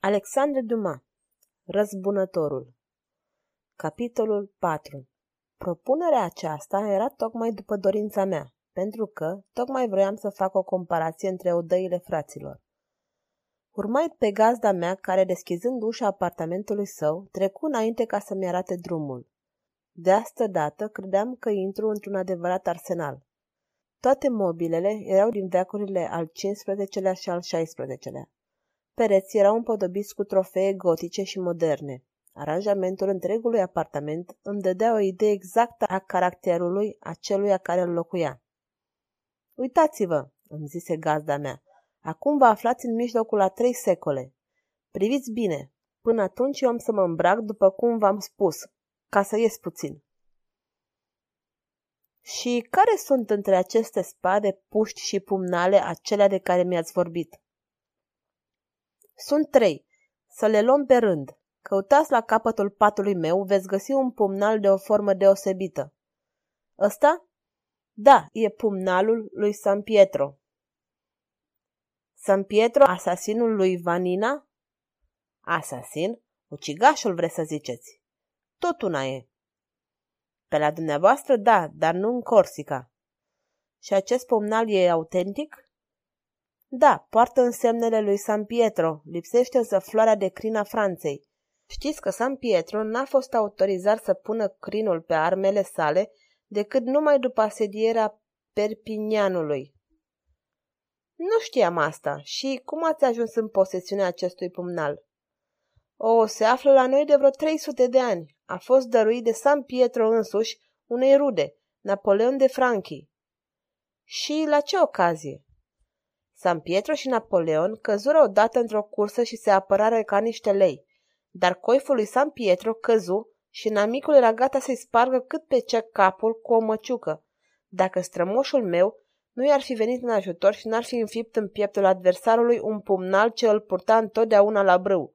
Alexandre Dumas, Răzbunătorul. Capitolul 4. Propunerea aceasta era tocmai după dorința mea, pentru că tocmai vroiam să fac o comparație între odăile fraților. Urmai pe gazda mea care, deschizând ușa apartamentului său, trecu înainte ca să-mi arate drumul. De asta dată credeam că intru într-un adevărat arsenal. Toate mobilele erau din veacurile al XV-lea și al XVI-lea. Pereții erau împodobiți cu trofee gotice și moderne. Aranjamentul întregului apartament îmi dădea o idee exactă a caracterului aceluia care îl locuia. "Uitați-vă," îmi zise gazda mea, "acum vă aflați în mijlocul a 3 secole. Priviți bine, până atunci eu am să mă îmbrac după cum v-am spus, ca să ies puțin." "Și care sunt între aceste spade, puști și pumnale acelea de care mi-ați vorbit?" "Sunt 3. Să le luăm pe rând. Căutați la capătul patului meu, veți găsi un pumnal de o formă deosebită." "Ăsta?" "Da, e pumnalul lui Sampiero." "Sampiero, asasinul lui Vanina?" "Asasin? Ucigașul vreți să ziceți?" "Tot una e." "Pe la dumneavoastră, da, dar nu în Corsica." "Și acest pumnal e autentic?" "Da, poartă însemnele lui Sampiero, lipsește însă floarea de crin a Franței. Știți că Sampiero n-a fost autorizat să pună crinul pe armele sale decât numai după asedierea Perpignanului." "Nu știam asta. Și cum ați ajuns în posesiunea acestui pumnal?" "O, se află la noi de vreo 300 de ani. A fost dăruit de Sampiero însuși unei rude, Napoleon de Franchi." "Și la ce ocazie?" "Sampiero și Napoleon căzură odată într-o cursă și se apărară ca niște lei, dar coiful lui Sampiero căzu și inamicul era gata să-i spargă cât pe ce capul cu o măciucă, dacă strămoșul meu nu i-ar fi venit în ajutor și n-ar fi înfipt în pieptul adversarului un pumnal ce îl purta întotdeauna la brâu.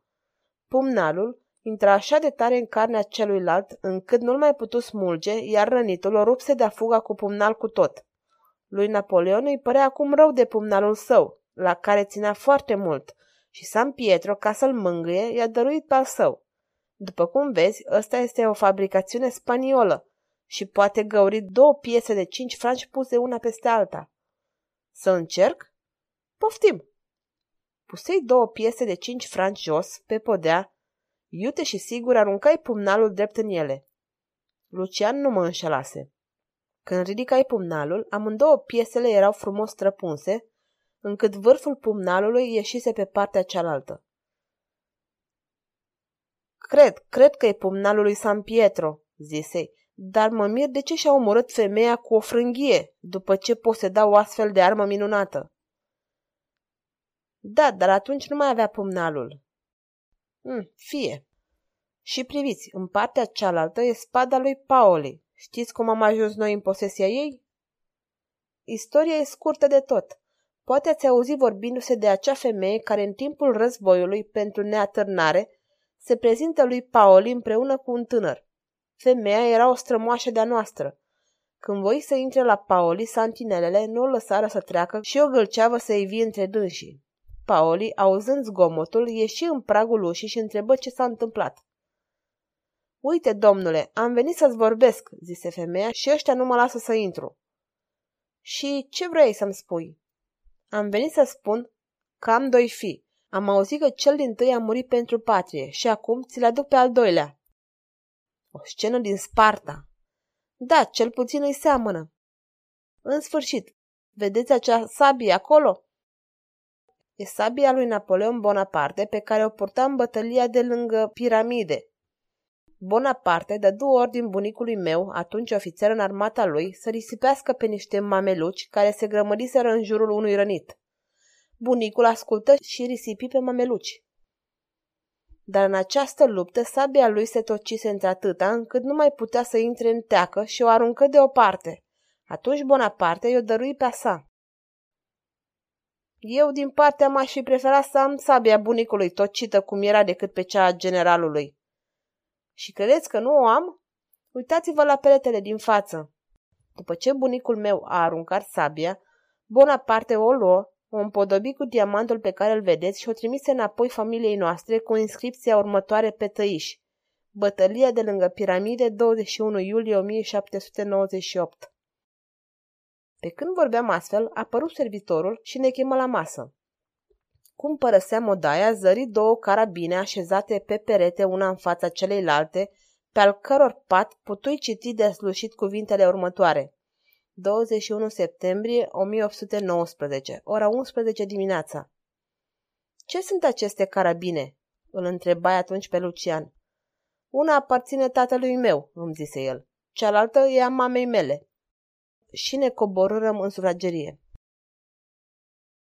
Pumnalul intra așa de tare în carnea celuilalt încât nu-l mai putu smulge, iar rănitul o rupse de-a fuga cu pumnal cu tot. Lui Napoleon îi părea acum rău de pumnalul său, la care ținea foarte mult, și Sampiero, ca să-l mângâie, i-a dăruit pe al său. După cum vezi, ăsta este o fabricațiune spaniolă și poate găuri 2 piese de 5 franci puse una peste alta." "Să încerc?" "Poftim." Pusei 2 piese de 5 franci jos, pe podea, iute și sigur aruncai pumnalul drept în ele. Lucian nu mă înșelase. Când ridicai pumnalul, amândouă piesele erau frumos străpunse, încât vârful pumnalului ieșise pe partea cealaltă. Cred că e pumnalul lui Sampiero," zisei, "dar mă mir de ce și-a omorât femeia cu o frânghie, după ce poseda o astfel de armă minunată." "Da, dar atunci nu mai avea pumnalul." Fie. Și priviți, în partea cealaltă e spada lui Paoli. Știți cum am ajuns noi în posesia ei?" "Istoria e scurtă de tot. Poate ați auzit vorbindu-se de acea femeie care în timpul războiului pentru neatârnare se prezintă lui Paoli împreună cu un tânăr. Femeia era o strămoașă de-a noastră. Când voi să intre la Paoli, santinelele nu o lăsară să treacă și o gâlceavă să îi vie între dânsii. Paoli, auzând zgomotul, ieși în pragul ușii și întrebă ce s-a întâmplat. "Uite, domnule, am venit să-ți vorbesc," zise femeia, "și ăștia nu mă lasă să intru." "Și ce vrei să-mi spui?" "Am venit să spun că am 2 fii. Am auzit că cel dintâi a murit pentru patrie și acum ți-l aduc pe al doilea." "O scenă din Sparta." "Da, cel puțin îi seamănă." "În sfârșit, vedeți acea sabie acolo? E sabia lui Napoleon Bonaparte pe care o purta în bătălia de lângă piramide. Bonaparte dădu ordin bunicului meu, atunci ofițer în armata lui, să risipească pe niște mameluci care se grămădiseră în jurul unui rănit. Bunicul ascultă și risipi pe mameluci. Dar în această luptă sabia lui se tocise într-atâta încât nu mai putea să intre în teacă și o aruncă deoparte. Atunci Bonaparte i-o dărui pe a sa. Eu, din partea mea, aș fi preferat să am sabia bunicului tocită cum era decât pe cea a generalului." "Și credeți că nu o am? Uitați-vă la peretele din față." După ce bunicul meu a aruncat sabia, Bonaparte o luă, o împodobi cu diamantul pe care îl vedeți și o trimise înapoi familiei noastre cu inscripția următoare pe tăiș. Bătălia de lângă piramide, 21 iulie 1798. Pe când vorbeam astfel, a apărut servitorul și ne chemă la masă. Cum părăseam odaia, zări două carabine așezate pe perete, una în fața celeilalte, pe al căror pat putui citi deslușit cuvintele următoare. 21 septembrie 1819, ora 11 dimineața. Ce sunt aceste carabine? Îl întrebai atunci pe Lucian. Una aparține tatălui meu, îmi zise el, cealaltă e a mamei mele. Și ne coborârăm în sufragerie.